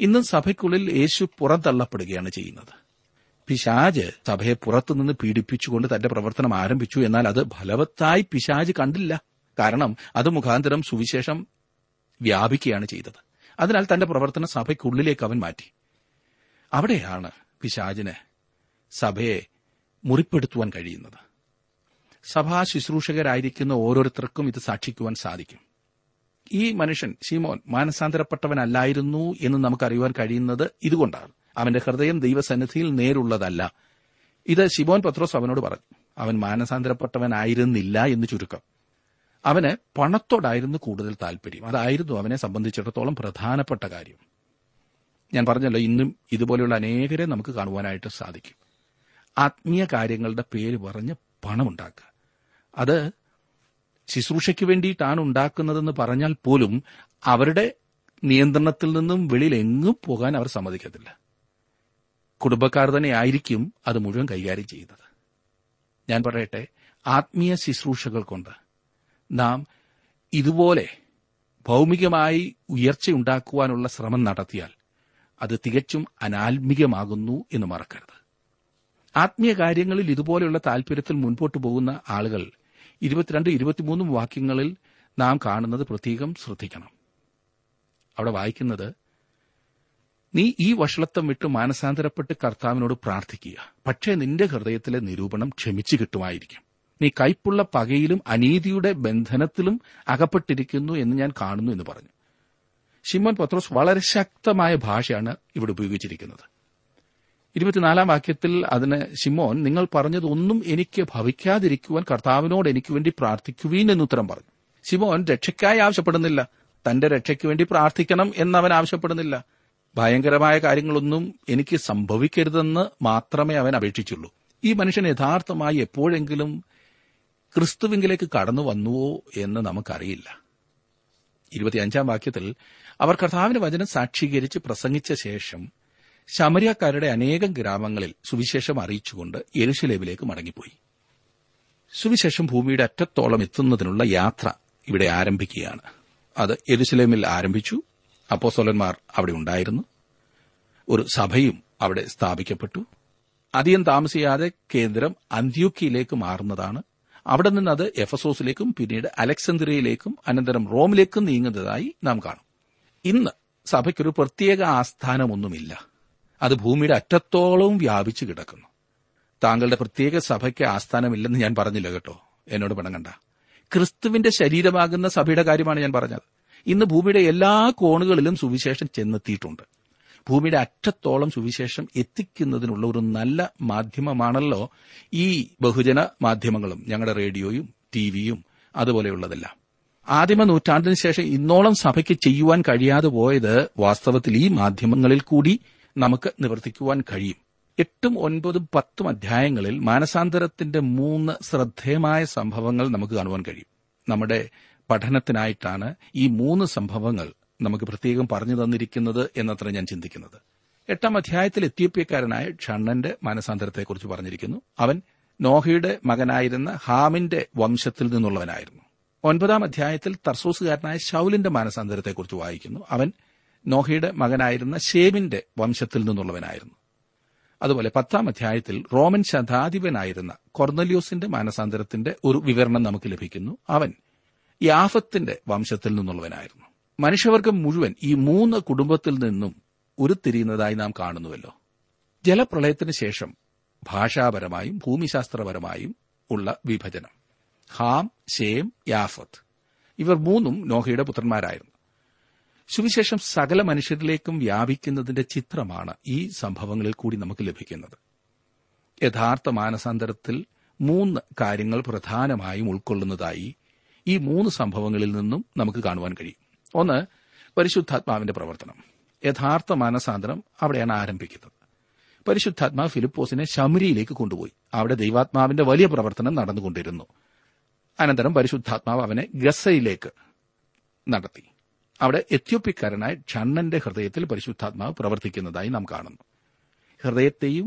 ഇന്നും സഭയ്ക്കുള്ളിൽ യേശു പുറന്തള്ളപ്പെടുകയാണ് ചെയ്യുന്നത്. പിശാജ് സഭയെ പുറത്തുനിന്ന് പീഡിപ്പിച്ചുകൊണ്ട് തന്റെ പ്രവർത്തനം ആരംഭിച്ചു. എന്നാൽ അത് ഫലവത്തായി പിശാജ് കണ്ടില്ല. കാരണം അത് മുഖാന്തരം സുവിശേഷം വ്യാപിക്കുകയാണ് ചെയ്തത്. അതിനാൽ തന്റെ പ്രവർത്തനം സഭയ്ക്കുള്ളിലേക്ക് അവൻ മാറ്റി. അവിടെയാണ് പിശാജിന് സഭയെ മുറിപ്പെടുത്തുവാൻ കഴിയുന്നത്. സഭാ ശുശ്രൂഷകരായിരിക്കുന്ന ഓരോരുത്തർക്കും ഇത് സാക്ഷിക്കുവാൻ സാധിക്കും. ഈ മനുഷ്യൻ ശീമോൻ മാനസാന്തരപ്പെട്ടവനല്ലായിരുന്നു എന്ന് നമുക്കറിയുവാൻ കഴിയുന്നത് ഇതുകൊണ്ടാണ്. അവന്റെ ഹൃദയം ദൈവസന്നിധിയിൽ നേരുള്ളതല്ല. ഇത് ശിമോൻ പത്രോസ് അവനോട് പറഞ്ഞു. അവൻ മാനസാന്തരപ്പെട്ടവനായിരുന്നില്ല എന്ന് ചുരുക്കം. അവന് പണത്തോടായിരുന്നു കൂടുതൽ താല്പര്യം. അതായിരുന്നു അവനെ സംബന്ധിച്ചിടത്തോളം പ്രധാനപ്പെട്ട കാര്യം. ഞാൻ പറഞ്ഞല്ലോ, ഇന്നും ഇതുപോലെയുള്ള അനേകരെ നമുക്ക് കാണുവാനായിട്ട് സാധിക്കും. ആത്മീയ കാര്യങ്ങളുടെ പേര് പറഞ്ഞ് പണമുണ്ടാക്കുക, അത് ശുശ്രൂഷയ്ക്ക് വേണ്ടിയിട്ടാണ് ഉണ്ടാക്കുന്നതെന്ന് പറഞ്ഞാൽ പോലും അവരുടെ നിയന്ത്രണത്തിൽ നിന്നും വെളിയിൽ എങ്ങും പോകാൻ അവർ സമ്മതിക്കത്തില്ല. കുടുംബക്കാർ തന്നെ ആയിരിക്കും അത് മുഴുവൻ കൈകാര്യം ചെയ്യുന്നത്. ഞാൻ പറയട്ടെ, ആത്മീയ ശുശ്രൂഷകൾ കൊണ്ട് നാം ഇതുപോലെ ഭൌമികമായി ഉയർച്ചയുണ്ടാക്കുവാനുള്ള ശ്രമം നടത്തിയാൽ അത് തികച്ചും അനാത്മികമാകുന്നു എന്ന് മറക്കരുത്. ആത്മീയ കാര്യങ്ങളിൽ ഇതുപോലെയുള്ള താൽപര്യത്തിൽ മുൻപോട്ട് പോകുന്ന ആളുകൾ ഇരുപത്തിരണ്ട് ഇരുപത്തിമൂന്നും വാക്യങ്ങളിൽ നാം കാണുന്നത് പ്രത്യേകം ശ്രദ്ധിക്കണം. അവിടെ വായിക്കുന്നത്, നീ ഈ വഷളത്വം വിട്ട് മാനസാന്തരപ്പെട്ട് കർത്താവിനോട് പ്രാർത്ഥിക്കുക, പക്ഷേ നിന്റെ ഹൃദയത്തിലെ നിരൂപണം ക്ഷമിച്ചു കിട്ടുമായിരിക്കും. നീ കൈപ്പുള്ള പകയിലും അനീതിയുടെ ബന്ധനത്തിലും അകപ്പെട്ടിരിക്കുന്നു എന്ന് ഞാൻ കാണുന്നു എന്ന് പറഞ്ഞു. ശിമോൻ പത്രോസ് വളരെ ശക്തമായ ഭാഷയാണ് ഇവിടെ ഉപയോഗിച്ചിരിക്കുന്നത്. ഇരുപത്തിനാലാം വാക്യത്തിൽ അതിന് ശിമോൻ, നിങ്ങൾ പറഞ്ഞതൊന്നും എനിക്ക് ഭവിക്കാതിരിക്കുവാൻ കർത്താവിനോട് എനിക്ക് വേണ്ടി പ്രാർത്ഥിക്കുവീൻ എന്നുത്തരം പറഞ്ഞു. ശിമോൻ രക്ഷയ്ക്കായി ആവശ്യപ്പെടുന്നില്ല, തന്റെ രക്ഷയ്ക്ക് വേണ്ടി പ്രാർത്ഥിക്കണം എന്നവൻ ആവശ്യപ്പെടുന്നില്ല. ഭയങ്കരമായ കാര്യങ്ങളൊന്നും എനിക്ക് സംഭവിക്കരുതെന്ന് മാത്രമേ അവൻ അപേക്ഷിച്ചുള്ളൂ. ഈ മനുഷ്യൻ യഥാർത്ഥമായി എപ്പോഴെങ്കിലും ക്രിസ്തുവിങ്കിലേക്ക് കടന്നു വന്നുവോ എന്ന് നമുക്കറിയില്ല. ഇരുപത്തിയഞ്ചാം വാക്യത്തിൽ അവർ കർത്താവിന്റെ വചനം സാക്ഷീകരിച്ച് പ്രസംഗിച്ച ശേഷം ശമരിയക്കാരുടെ അനേകം ഗ്രാമങ്ങളിൽ സുവിശേഷം അറിയിച്ചുകൊണ്ട് യെരുശലേമിലേക്ക് മടങ്ങിപ്പോയി. സുവിശേഷം ഭൂമിയുടെ അറ്റത്തോളം എത്തുന്നതിനുള്ള യാത്ര ഇവിടെ ആരംഭിക്കുകയാണ്. അത് യെരുശലേമിൽ ആരംഭിച്ചു. അപ്പോസ്തലന്മാർ അവിടെ ഉണ്ടായിരുന്നു. ഒരു സഭയും അവിടെ സ്ഥാപിക്കപ്പെട്ടു. അധികം താമസിയാതെ കേന്ദ്രം അന്ത്യോക്യയിലേക്ക് മാറുന്നതാണ്. അവിടെ നിന്ന് അത് എഫസോസിലേക്കും പിന്നീട് അലക്സാന്ദ്രിയയിലേക്കും അനന്തരം റോമിലേക്കും നീങ്ങുന്നതായി നാം കാണും. ഇന്ന് സഭയ്ക്കൊരു പ്രത്യേക ആസ്ഥാനമൊന്നുമില്ല. അത് ഭൂമിയുടെ അറ്റത്തോളവും വ്യാപിച്ചു കിടക്കുന്നു. താങ്കളുടെ പ്രത്യേക സഭയ്ക്ക് ആസ്ഥാനമില്ലെന്ന് ഞാൻ പറഞ്ഞില്ല കേട്ടോ, എന്നോട് പിണങ്ങണ്ട. ക്രിസ്തുവിന്റെ ശരീരമാകുന്ന സഭയുടെ കാര്യമാണ് ഞാൻ പറഞ്ഞത്. ഇന്ന് ഭൂമിയുടെ എല്ലാ കോണുകളിലും സുവിശേഷം ചെന്നെത്തിയിട്ടുണ്ട്. ഭൂമിയുടെ അറ്റത്തോളം സുവിശേഷം എത്തിക്കുന്നതിനുള്ള ഒരു നല്ല മാധ്യമമാണല്ലോ ഈ ബഹുജന മാധ്യമങ്ങളും ഞങ്ങളുടെ റേഡിയോയും ടി വിയും അതുപോലെയുള്ളതെല്ലാം. ആദിമ നൂറ്റാണ്ടിന് ശേഷം ഇന്നോളം സഭയ്ക്ക് ചെയ്യുവാൻ കഴിയാതെ പോയത് വാസ്തവത്തിൽ ഈ മാധ്യമങ്ങളിൽ കൂടി നമുക്ക് നിവർത്തിക്കുവാൻ കഴിയും. എട്ടും ഒൻപതും പത്തും അധ്യായങ്ങളിൽ മാനസാന്തരത്തിന്റെ മൂന്ന് ശ്രദ്ധേയമായ സംഭവങ്ങൾ നമുക്ക് കാണുവാൻ കഴിയും. നമ്മുടെ പഠനത്തിനായിട്ടാണ് ഈ മൂന്ന് സംഭവങ്ങൾ നമുക്ക് പ്രത്യേകം പറഞ്ഞു തന്നിരിക്കുന്നത് എന്നത്ര ഞാൻ ചിന്തിക്കുന്നത്. എട്ടാം അധ്യായത്തിൽ എത്യോപ്യക്കാരനായ ഷണ്ണന്റെ മാനസാന്തരത്തെക്കുറിച്ച് പറഞ്ഞിരിക്കുന്നു. അവൻ നോഹയുടെ മകനായിരുന്ന ഹാമിന്റെ വംശത്തിൽ നിന്നുള്ളവനായിരുന്നു. ഒൻപതാം അധ്യായത്തിൽ തർസോസുകാരനായ ശൌലിന്റെ മാനസാന്തരത്തെക്കുറിച്ച് വായിക്കുന്നു. അവൻ നോഹയുടെ മകനായിരുന്ന ശേമിന്റെ വംശത്തിൽ നിന്നുള്ളവനായിരുന്നു. അതുപോലെ പത്താം അധ്യായത്തിൽ റോമൻ ശതാധിപനായിരുന്ന കൊർന്നല്യോസിന്റെ മാനസാന്തരത്തിന്റെ ഒരു വിവരണം നമുക്ക് ലഭിക്കുന്നു. അവൻ യാഫത്തിന്റെ വംശത്തിൽ നിന്നുള്ളവനായിരുന്നു. മനുഷ്യവർഗം മുഴുവൻ ഈ മൂന്ന് കുടുംബത്തിൽ നിന്നും ഉരുത്തിരിയുന്നതായി നാം കാണുന്നുവല്ലോ. ജലപ്രളയത്തിന് ശേഷം ഭാഷാപരമായും ഭൂമിശാസ്ത്രപരമായും ഉള്ള വിഭജനം. ഹാം, ശേം, യാഫത്ത് ഇവർ മൂന്നും നോഹയുടെ പുത്രന്മാരായിരുന്നു. സുവിശേഷം സകല മനുഷ്യരിലേക്കും വ്യാപിക്കുന്നതിന്റെ ചിത്രമാണ് ഈ സംഭവങ്ങളിൽ കൂടി നമുക്ക് ലഭിക്കുന്നത്. യഥാർത്ഥ മാനസാന്തരത്തിൽ മൂന്ന് കാര്യങ്ങൾ പ്രധാനമായും ഉൾക്കൊള്ളുന്നതായി ഈ മൂന്ന് സംഭവങ്ങളിൽ നിന്നും നമുക്ക് കാണുവാൻ കഴിയും. ഒന്ന്, പരിശുദ്ധാത്മാവിന്റെ പ്രവർത്തനം. യഥാർത്ഥ മാനസാന്തരം അവിടെയാണ് ആരംഭിക്കുന്നത്. പരിശുദ്ധാത്മാവ് ഫിലിപ്പോസിനെ ശമരിയിലേക്ക് കൊണ്ടുപോയി. അവിടെ ദൈവാത്മാവിന്റെ വലിയ പ്രവർത്തനം നടന്നുകൊണ്ടിരുന്നു. അനന്തരം പരിശുദ്ധാത്മാവ് അവനെ ഗസയിലേക്ക് നടത്തി. അവിടെ എത്യോപ്യക്കാരനായ ഷണ്ണന്റെ ഹൃദയത്തിൽ പരിശുദ്ധാത്മാവ് പ്രവർത്തിക്കുന്നതായി നാം കാണുന്നു. ഹൃദയത്തെയും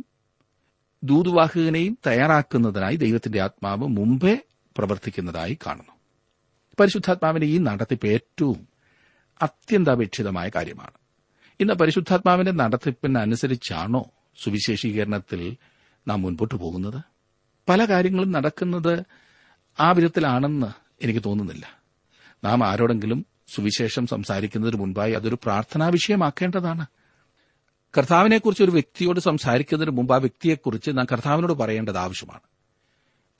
ദൂതുവാഹകനെയും തയ്യാറാക്കുന്നതിനായി ദൈവത്തിന്റെ ആത്മാവ് മുമ്പേ പ്രവർത്തിക്കുന്നതായി കാണുന്നു. പരിശുദ്ധാത്മാവിന്റെ ഈ നടത്തിപ്പ് ഏറ്റവും അത്യന്താപേക്ഷിതമായ കാര്യമാണ്. ഇന്ന് പരിശുദ്ധാത്മാവിന്റെ നടത്തിപ്പിനനുസരിച്ചാണോ സുവിശേഷീകരണത്തിൽ നാം മുൻപോട്ട് പോകുന്നത്? പല കാര്യങ്ങളും നടക്കുന്നത് ആ വിധത്തിലാണെന്ന് എനിക്ക് തോന്നുന്നില്ല. നാം ആരോടെങ്കിലും സുവിശേഷം സംസാരിക്കുന്നതിന് മുൻപായി അതൊരു പ്രാർത്ഥനാ വിഷയമാക്കേണ്ടതാണ്. കർത്താവിനെക്കുറിച്ച് ഒരു വ്യക്തിയോട് സംസാരിക്കുന്നതിന് മുമ്പ് ആ വ്യക്തിയെക്കുറിച്ച് നാം കർത്താവിനോട് പറയേണ്ടത് ആവശ്യമാണ്.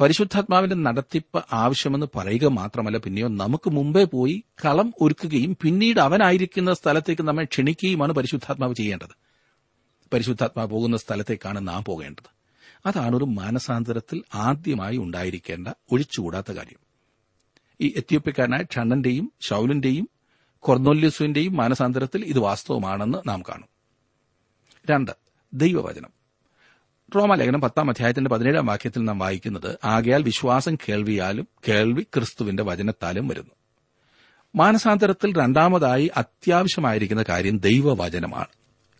പരിശുദ്ധാത്മാവിന്റെ നടത്തിപ്പ് ആവശ്യമെന്ന് പറയുക മാത്രമല്ല, പിന്നെയോ നമുക്ക് മുമ്പേ പോയി കളം ഒരുക്കുകയും പിന്നീട് അവനായിരിക്കുന്ന സ്ഥലത്തേക്ക് നമ്മെ ക്ഷണിക്കുകയുമാണ് പരിശുദ്ധാത്മാവ് ചെയ്യേണ്ടത്. പരിശുദ്ധാത്മാവ് പോകുന്ന സ്ഥലത്തേക്കാണ് നാം പോകേണ്ടത്. അതാണ് ഒരു മാനസാന്തരത്തിൽ ആദ്യമായി ഉണ്ടായിരിക്കേണ്ട ഒഴിച്ചുകൂടാത്ത കാര്യം. ഈ എത്യോപ്യക്കാരനായ ഷണ്ണന്റെയും ശൌലിന്റെയും കൊർന്നൊല്യൂസിന്റെയും മാനസാന്തരത്തിൽ ഇത് വാസ്തവമാണെന്ന് നാം കാണും. രണ്ട്, ദൈവവചനം. റോമാലേഖനം പത്താം അധ്യായത്തിന്റെ പതിനേഴാം വാക്യത്തിൽ നാം വായിക്കുന്നത്, ആകയാൽ വിശ്വാസം കേൾവിയാലും കേൾവി ക്രിസ്തുവിന്റെ വചനത്താലും വരുന്നു. മാനസാന്തരത്തിൽ രണ്ടാമതായി അത്യാവശ്യമായിരിക്കുന്ന കാര്യം ദൈവവചനമാണ്.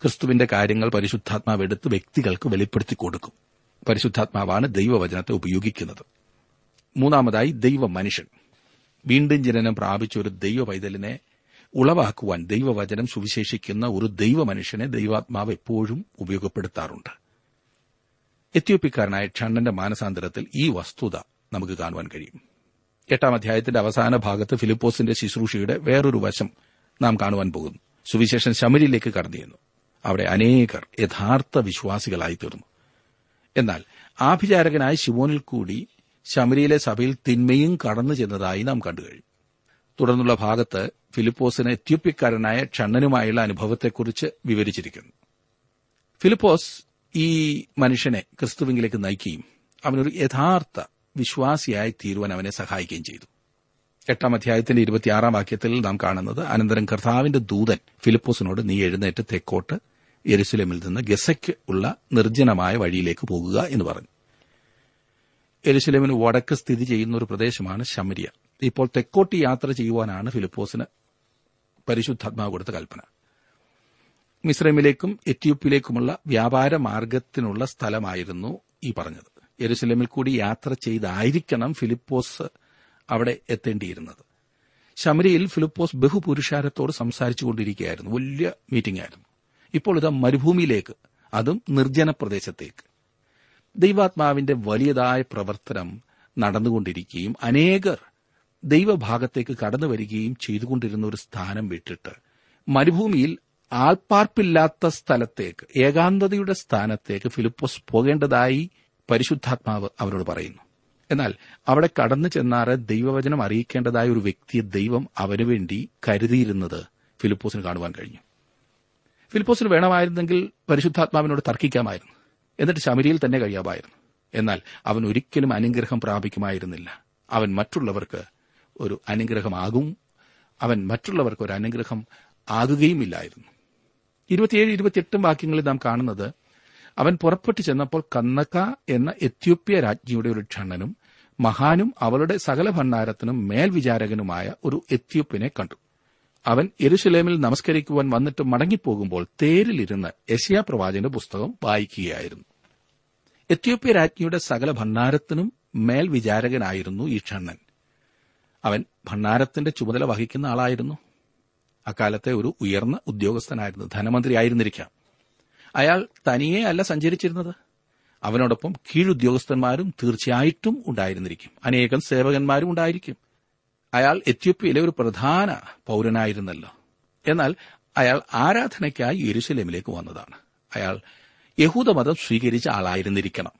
ക്രിസ്തുവിന്റെ കാര്യങ്ങൾ പരിശുദ്ധാത്മാവ് എടുത്ത് വ്യക്തികൾക്ക് വെളിപ്പെടുത്തി കൊടുക്കും. പരിശുദ്ധാത്മാവാണ് ദൈവവചനത്തെ ഉപയോഗിക്കുന്നത്. മൂന്നാമതായി, ദൈവ മനുഷ്യൻ. വീണ്ടും ജനനം പ്രാപിച്ച ഒരു ദൈവ പൈതലിനെ ഉളവാക്കുവാൻ ദൈവവചനം സുവിശേഷിക്കുന്ന ഒരു ദൈവ മനുഷ്യനെ ദൈവാത്മാവ് എപ്പോഴും ഉപയോഗപ്പെടുത്താറുണ്ട്. എത്യോപ്യക്കാരനായ ഷണ്ണന്റെ മാനസാന്തരത്തിൽ ഈ വസ്തുത നമുക്ക് കാണുവാൻ കഴിയും. എട്ടാം അധ്യായത്തിന്റെ അവസാന ഭാഗത്ത് ഫിലിപ്പോസിന്റെ ശുശ്രൂഷയുടെ വേറൊരു വശം നാം കാണുവാൻ പോകുന്നു. സുവിശേഷം ശമരിയിലേക്ക് കടന്നിരുന്നു. അവിടെ അനേകർ യഥാർത്ഥ വിശ്വാസികളായി തീർന്നു. എന്നാൽ ആഭിചാരകനായ ശിമോനിൽ കൂടി ശമരിയിലെ സഭയിൽ തിന്മയും കടന്നു ചെന്നതായി നാം കണ്ടുകഴിഞ്ഞു. തുടർന്നുള്ള ഭാഗത്ത് ഫിലിപ്പോസിന് എത്യോപ്യക്കാരനായ ഷണ്ണനുമായുള്ള അനുഭവത്തെക്കുറിച്ച് വിവരിച്ചിരിക്കുന്നു. ഫിലിപ്പോസ് ഈ മനുഷ്യനെ ക്രിസ്തുവിലേക്ക് നയിക്കുകയും അവനൊരു യഥാർത്ഥ വിശ്വാസിയായി തീരുവാൻ അവനെ സഹായിക്കുകയും ചെയ്തു. എട്ടാം അധ്യായത്തിന്റെ ഇരുപത്തിയാറാം വാക്യത്തിൽ നാം കാണുന്നത്, അനന്തരം കർത്താവിന്റെ ദൂതൻ ഫിലിപ്പോസിനോട്, നീ എഴുന്നേറ്റ് തെക്കോട്ട് യെരുശലേമിൽ നിന്ന് ഗസയ്ക്ക് ഉള്ള നിർജ്ജനമായ വഴിയിലേക്ക് പോകുക എന്ന് പറഞ്ഞു. യെരുശലേമിന് വടക്ക് സ്ഥിതി ചെയ്യുന്ന ഒരു പ്രദേശമാണ് ശമരിയ. ഇപ്പോൾ തെക്കോട്ട് യാത്ര ചെയ്യുവാനാണ് ഫിലിപ്പോസിന് പരിശുദ്ധാത്മാവ് കൊടുത്ത കൽപ്പന. മിസ്രൈമിലേക്കും എത്യോപ്യയിലേക്കുമുള്ള വ്യാപാര മാർഗത്തിനുള്ള സ്ഥലമായിരുന്നു ഈ പറഞ്ഞത്. യെരുശലേമിൽ കൂടി യാത്ര ചെയ്തായിരിക്കണം ഫിലിപ്പോസ് അവിടെ എത്തേണ്ടിയിരുന്നത്. ശമരിയിൽ ഫിലിപ്പോസ് ബഹുപുരുഷാരത്തോട് സംസാരിച്ചുകൊണ്ടിരിക്കുകയായിരുന്നു. വലിയ മീറ്റിംഗ് ആയിരുന്നു. ഇപ്പോൾ ഇതാ മരുഭൂമിയിലേക്ക്, അതും നിർജ്ജന പ്രദേശത്തേക്ക്. ദൈവാത്മാവിന്റെ വലിയതായ പ്രവർത്തനം നടന്നുകൊണ്ടിരിക്കുകയും അനേകർ ദൈവഭാഗത്തേക്ക് കടന്നു വരികയും ചെയ്തുകൊണ്ടിരുന്ന ഒരു സ്ഥാനം വിട്ടിട്ട് മരുഭൂമിയിൽ ആൾപ്പാർപ്പില്ലാത്ത സ്ഥലത്തേക്ക്, ഏകാന്തതയുടെ സ്ഥാനത്തേക്ക് ഫിലിപ്പോസ് പോകേണ്ടതായി പരിശുദ്ധാത്മാവ് അവരോട് പറയുന്നു. എന്നാൽ അവിടെ കടന്നു ചെന്നാറെ ദൈവവചനം അറിയിക്കേണ്ടതായ ഒരു വ്യക്തിയെ ദൈവം അവനുവേണ്ടി കരുതിയിരുന്നത് ഫിലിപ്പോസിന് കാണുവാൻ കഴിഞ്ഞു. ഫിലിപ്പോസിന് വേണമായിരുന്നെങ്കിൽ പരിശുദ്ധാത്മാവിനോട് തർക്കിക്കാമായിരുന്നു, എന്നിട്ട് ശമരിയിൽ തന്നെ കഴിയാമായിരുന്നു. എന്നാൽ അവൻ ഒരിക്കലും അനുഗ്രഹം പ്രാപിക്കുമായിരുന്നില്ല. അവൻ മറ്റുള്ളവർക്ക് ഒരു അനുഗ്രഹമാകും അവൻ മറ്റുള്ളവർക്ക് ഒരു അനുഗ്രഹം ആകുകയുമില്ലായിരുന്നു. ഇരുപത്തിയേഴ് ഇരുപത്തിയെട്ടും വാക്യങ്ങളിൽ നാം കാണുന്നത്, അവൻ പുറപ്പെട്ടു ചെന്നപ്പോൾ കന്നക്ക എന്ന എത്യോപ്യ രാജ്ഞിയുടെ ഒരു ഷണ്ണനും മഹാനും അവളുടെ സകല ഭണ്ഡാരത്തിനും മേൽവിചാരകനുമായ ഒരു എത്യോപ്യനെ കണ്ടു. അവൻ യെരുശലേമിൽ നമസ്കരിക്കുവാൻ വന്നിട്ട് മടങ്ങിപ്പോകുമ്പോൾ തേരിലിരുന്ന് യെശയ്യാ പ്രവാചകന്റെ പുസ്തകം വായിക്കുകയായിരുന്നു. എത്യോപ്യ രാജ്ഞിയുടെ സകല ഭണ്ഡാരത്തിനും മേൽവിചാരകനായിരുന്നു ഈ ഷണ്ണൻ. അവൻ ഭണ്ഡാരത്തിന്റെ ചുമതല വഹിക്കുന്ന ആളായിരുന്നു. അക്കാലത്തെ ഒരു ഉയർന്ന ഉദ്യോഗസ്ഥനായിരുന്നു, ധനമന്ത്രിയായിരുന്നിരിക്കാം. അയാൾ തനിയെ അല്ല സഞ്ചരിച്ചിരുന്നത്. അവനോടൊപ്പം കീഴുദ്യോഗസ്ഥന്മാരും തീർച്ചയായിട്ടും ഉണ്ടായിരുന്നിരിക്കും, അനേകം സേവകന്മാരും ഉണ്ടായിരിക്കും. അയാൾ എത്യോപ്യയിലെ ഒരു പ്രധാന പൌരനായിരുന്നല്ലോ. എന്നാൽ അയാൾ ആരാധനയ്ക്കായി യെരുശലേമിലേക്ക് വന്നതാണ്. അയാൾ യഹൂദമതം സ്വീകരിച്ച ആളായിരുന്നിരിക്കണം.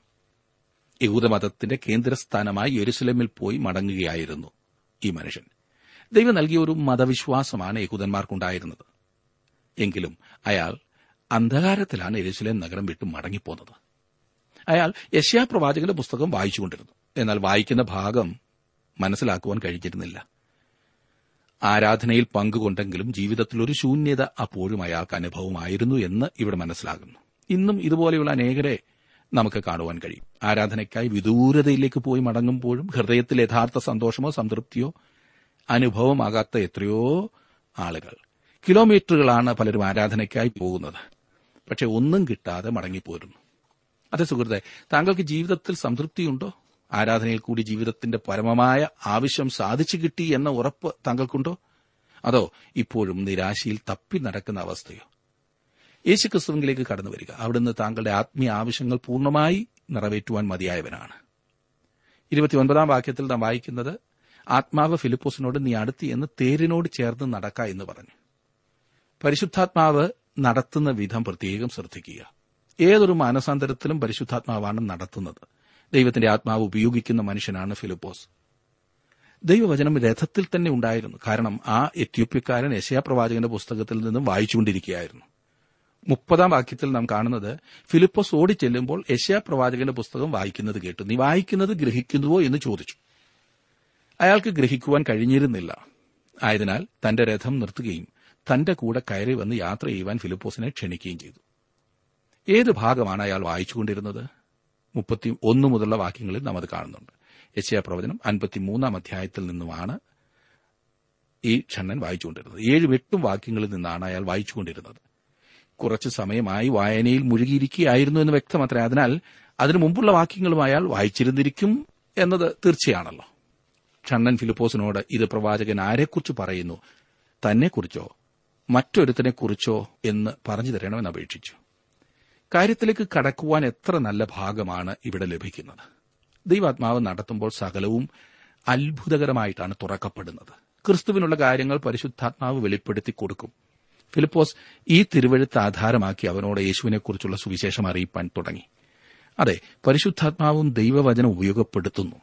യഹൂദമതത്തിന്റെ കേന്ദ്രസ്ഥാനമായി യെരുശലേമിൽ പോയി മടങ്ങുകയായിരുന്നു ഈ മനുഷ്യൻ. ദൈവം നൽകിയ ഒരു മതവിശ്വാസമാണ് യഹൂദന്മാർക്കുണ്ടായിരുന്നത്. എങ്കിലും അയാൾ അന്ധകാരത്തിലാണ് യെരുശലേം നഗരം വിട്ട് മടങ്ങിപ്പോന്നത്. അയാൾ യെശയ്യാ പ്രവാചകന്റെ പുസ്തകം വായിച്ചുകൊണ്ടിരുന്നു. എന്നാൽ വായിക്കുന്ന ഭാഗം മനസ്സിലാക്കുവാൻ കഴിഞ്ഞിരുന്നില്ല. ആരാധനയിൽ പങ്കുകൊണ്ടെങ്കിലും ജീവിതത്തിലൊരു ശൂന്യത അപ്പോഴും അയാൾക്ക് അനുഭവമായിരുന്നു എന്ന് ഇവിടെ മനസ്സിലാകുന്നു. ഇന്നും ഇതുപോലെയുള്ള അനേകരെ നമുക്ക് കാണുവാൻ കഴിയും. ആരാധനയ്ക്കായി വിദൂരതയിലേക്ക് പോയി മടങ്ങുമ്പോഴും ഹൃദയത്തിൽ യഥാർത്ഥ സന്തോഷമോ സംതൃപ്തിയോ അനുഭവമാകാത്ത എത്രയോ ആളുകൾ കിലോമീറ്ററുകളാണ് പലരും ആരാധനയ്ക്കായി പോകുന്നത്. പക്ഷെ ഒന്നും കിട്ടാതെ മടങ്ങിപ്പോരുന്നു. അതെ സുഹൃത്തെ, താങ്കൾക്ക് ജീവിതത്തിൽ സംതൃപ്തിയുണ്ടോ? ആരാധനയിൽ കൂടി ജീവിതത്തിന്റെ പരമമായ ആവശ്യം സാധിച്ചു കിട്ടി എന്ന ഉറപ്പ് താങ്കൾക്കുണ്ടോ? അതോ ഇപ്പോഴും നിരാശയിൽ തപ്പി നടക്കുന്ന അവസ്ഥയോ? യേശുക്രിസ്തുവിലേക്ക് കടന്നു വരിക. അവിടുന്ന് താങ്കളുടെ ആത്മീയ ആവശ്യങ്ങൾ പൂർണ്ണമായി നിറവേറ്റുവാൻ മതിയായവനാണ്. ഇരുപത്തിയൊൻപതാം വാക്യത്തിൽ നാം വായിക്കുന്നത്, ആത്മാവ് ഫിലിപ്പോസിനോട് നീ അടുത്ത് എന്ന് തേരിനോട് ചേർന്ന് നടക്ക എന്ന് പറഞ്ഞു. പരിശുദ്ധാത്മാവ് നടത്തുന്ന വിധം പ്രത്യേകം ശ്രദ്ധിക്കുക. ഏതൊരു മാനസാന്തരത്തിലും പരിശുദ്ധാത്മാവാണ് നടത്തുന്നത്. ദൈവത്തിന്റെ ആത്മാവ് ഉപയോഗിക്കുന്ന മനുഷ്യനാണ് ഫിലിപ്പോസ്. ദൈവവചനം രഥത്തിൽ തന്നെ ഉണ്ടായിരുന്നു. കാരണം ആ എത്യോപ്യക്കാരൻ യെശയ്യാ പ്രവാചകന്റെ പുസ്തകത്തിൽ നിന്നും വായിച്ചുകൊണ്ടിരിക്കുകയായിരുന്നു. മുപ്പതാം വാക്യത്തിൽ നാം കാണുന്നത്, ഫിലിപ്പോസ് ഓടിച്ചെല്ലുമ്പോൾ യെശയ്യാ പ്രവാചകന്റെ പുസ്തകം വായിക്കുന്നത് കേട്ടു. നീ വായിക്കുന്നത് ഗ്രഹിക്കുന്നുവോ എന്ന് ചോദിച്ചു. അയാൾക്ക് ഗ്രഹിക്കുവാൻ കഴിഞ്ഞിരുന്നില്ല. ആയതിനാൽ തന്റെ രഥം നിർത്തുകയും തന്റെ കൂടെ കയറി വന്ന് യാത്ര ചെയ്യുവാൻ ഫിലിപ്പോസിനെ ക്ഷണിക്കുകയും ചെയ്തു. ഏത് ഭാഗമാണ് അയാൾ വായിച്ചുകൊണ്ടിരുന്നത്? മുപ്പത്തി ഒന്ന് മുതലുള്ള വാക്യങ്ങളിൽ നാം അത് കാണുന്നുണ്ട്. യെശയ്യാ പ്രവചനം അൻപത്തിമൂന്നാം അധ്യായത്തിൽ നിന്നുമാണ് ഈ ക്ഷണൻ വായിച്ചുകൊണ്ടിരുന്നത്. ഏഴും എട്ടും വാക്യങ്ങളിൽ നിന്നാണ് അയാൾ വായിച്ചുകൊണ്ടിരുന്നത്. കുറച്ചു സമയമായി വായനയിൽ മുഴുകിയിരിക്കുകയായിരുന്നു എന്ന് വ്യക്തമത്രേ. അതിനാൽ അതിനു മുമ്പുള്ള വാക്യങ്ങളും അയാൾ വായിച്ചിരുന്നിരിക്കും എന്നത് തീർച്ചയാണല്ലോ. ക്ഷണ്ണൻ ഫിലിപ്പോസിനോട് ഇത് പ്രവാചകൻ ആരെക്കുറിച്ച് പറയുന്നു, തന്നെക്കുറിച്ചോ മറ്റൊരുത്തിനെക്കുറിച്ചോ എന്ന് പറഞ്ഞു തരണമെന്ന് അപേക്ഷിച്ചു. കാര്യത്തിലേക്ക് കടക്കുവാൻ എത്ര നല്ല ഭാഗമാണ് ഇവിടെ ലഭിക്കുന്നത്. ദൈവാത്മാവ് നടത്തുമ്പോൾ സകലവും അത്ഭുതകരമായിട്ടാണ് തുറക്കപ്പെടുന്നത്. ക്രിസ്തുവിനുള്ള കാര്യങ്ങൾ പരിശുദ്ധാത്മാവ് വെളിപ്പെടുത്തി കൊടുക്കും. ഫിലിപ്പോസ് ഈ തിരുവെഴുത്ത് ആധാരമാക്കി അവനോട് യേശുവിനെക്കുറിച്ചുള്ള സുവിശേഷം അറിയിപ്പാൻ തുടങ്ങി. അതെ, പരിശുദ്ധാത്മാവും ദൈവവചനം ഉപയോഗപ്പെടുത്തുന്നു.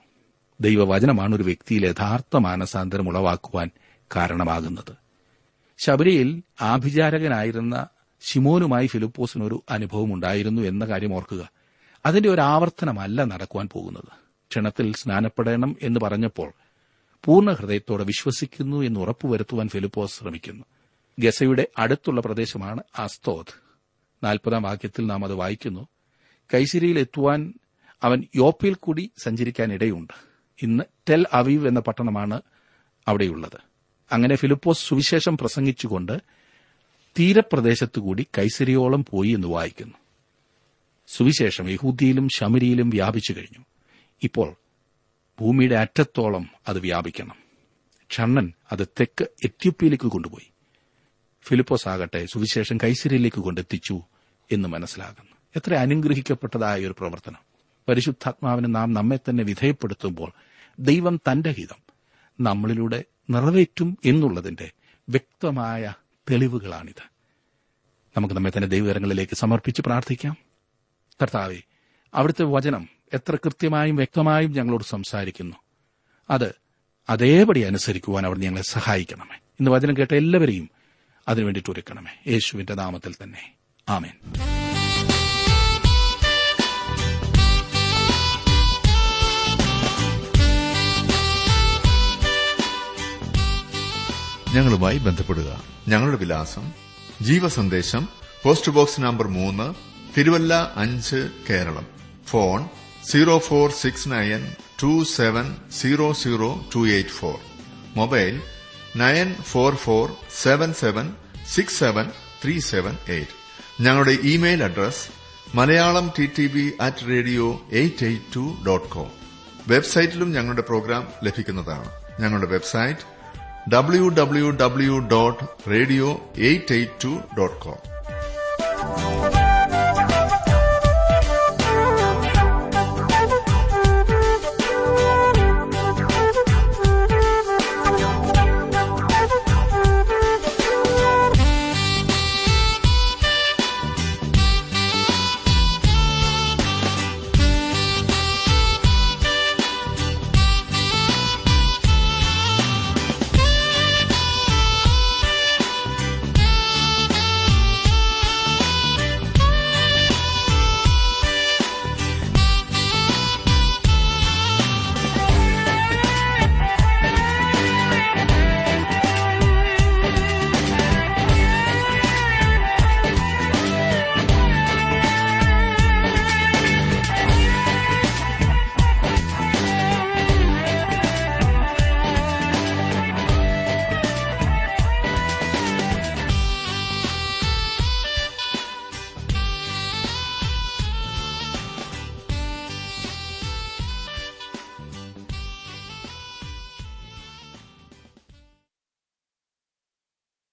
ദൈവവചനമാണ് ഒരു വ്യക്തിയിൽ യഥാർത്ഥ മാനസാന്തരം ഉളവാക്കുവാൻ കാരണമാകുന്നത്. ശബരിയിൽ ആഭിചാരകനായിരുന്ന ശിമോനുമായി ഫിലിപ്പോസിനൊരു അനുഭവമുണ്ടായിരുന്നു എന്ന കാര്യം ഓർക്കുക. അതിന്റെ ഒരു ആവർത്തനമല്ല നടക്കുവാൻ പോകുന്നത്. ക്ഷണത്തിൽ സ്നാനപ്പെടണം എന്ന് പറഞ്ഞപ്പോൾ പൂർണ്ണ ഹൃദയത്തോടെ വിശ്വസിക്കുന്നു എന്ന് ഉറപ്പുവരുത്തുവാൻ ഫിലിപ്പോസ് ശ്രമിക്കുന്നു. ഗസയുടെ അടുത്തുള്ള പ്രദേശമാണ് അസ്തോദ്. നാൽപ്പതാം വാക്യത്തിൽ നാം അത് വായിക്കുന്നു. കൈസരിയിൽ എത്തുവാൻ അവൻ യോപ്പിൽ കൂടി സഞ്ചരിക്കാനിടയുണ്ട്. ഇന്ന് ടെൽ അവീവ് എന്ന പട്ടണമാണ് അവിടെയുള്ളത്. അങ്ങനെ ഫിലിപ്പോസ് സുവിശേഷം പ്രസംഗിച്ചുകൊണ്ട് തീരപ്രദേശത്തുകൂടി കൈസരിയോളം പോയി എന്ന് വായിക്കുന്നു. സുവിശേഷം യഹൂദിയിലും ശമരിയിലും വ്യാപിച്ചു കഴിഞ്ഞു. ഇപ്പോൾ ഭൂമിയുടെ അറ്റത്തോളം അത് വ്യാപിക്കണം. ക്ഷണ്ണൻ അത് തെക്ക് എത്യോപ്യയിലേക്ക് കൊണ്ടുപോയി. ഫിലിപ്പോസ് ആകട്ടെ സുവിശേഷം കൈസരിയിലേക്ക് കൊണ്ടെത്തിച്ചു എന്ന് മനസ്സിലാകുന്നു. എത്ര അനുഗ്രഹിക്കപ്പെട്ടതായ ഒരു പ്രവർത്തനം! പരിശുദ്ധാത്മാവിന് നാം നമ്മെ തന്നെ വിധേയപ്പെടുത്തുമ്പോൾ ദൈവം തന്റെ ഹിതം നമ്മളിലൂടെ നിറവേറ്റും എന്നുള്ളതിന്റെ വ്യക്തമായ തെളിവുകളാണിത്. നമുക്ക് നമ്മെ തന്നെ ദൈവകരങ്ങളിലേക്ക് സമർപ്പിച്ച് പ്രാർത്ഥിക്കാം. കർത്താവേ, അവിടുത്തെ വചനം എത്ര കൃത്യമായും വ്യക്തമായും ഞങ്ങളോട് സംസാരിക്കുന്നു. അത് അതേപടി അനുസരിക്കുവാൻ അവിടുന്ന് ഞങ്ങളെ സഹായിക്കണമേ. ഇന്ന് വചനം കേട്ട എല്ലാവരെയും അതിനുവേണ്ടിട്ട് ഒരുക്കണമേ. യേശുവിന്റെ നാമത്തിൽ തന്നെ, ആമേൻ. ഞങ്ങളുമായി ബന്ധപ്പെടുക. ഞങ്ങളുടെ വിലാസം: ജീവസന്ദേശം, പോസ്റ്റ് ബോക്സ് നമ്പർ മൂന്ന്, തിരുവല്ല അഞ്ച്, Keralam. Phone zero four six nine two seven zero zero two eight four, mobile nine four four seven seven six seven three seven eight. ഞങ്ങളുടെ email address Malayalam T T B at radio eight eight two dot com. വെബ്സൈറ്റിലും ഞങ്ങളുടെ program ലഭിക്കുന്നതാണ്. ഞങ്ങളുടെ website W W W dot radio eight eight two dot com.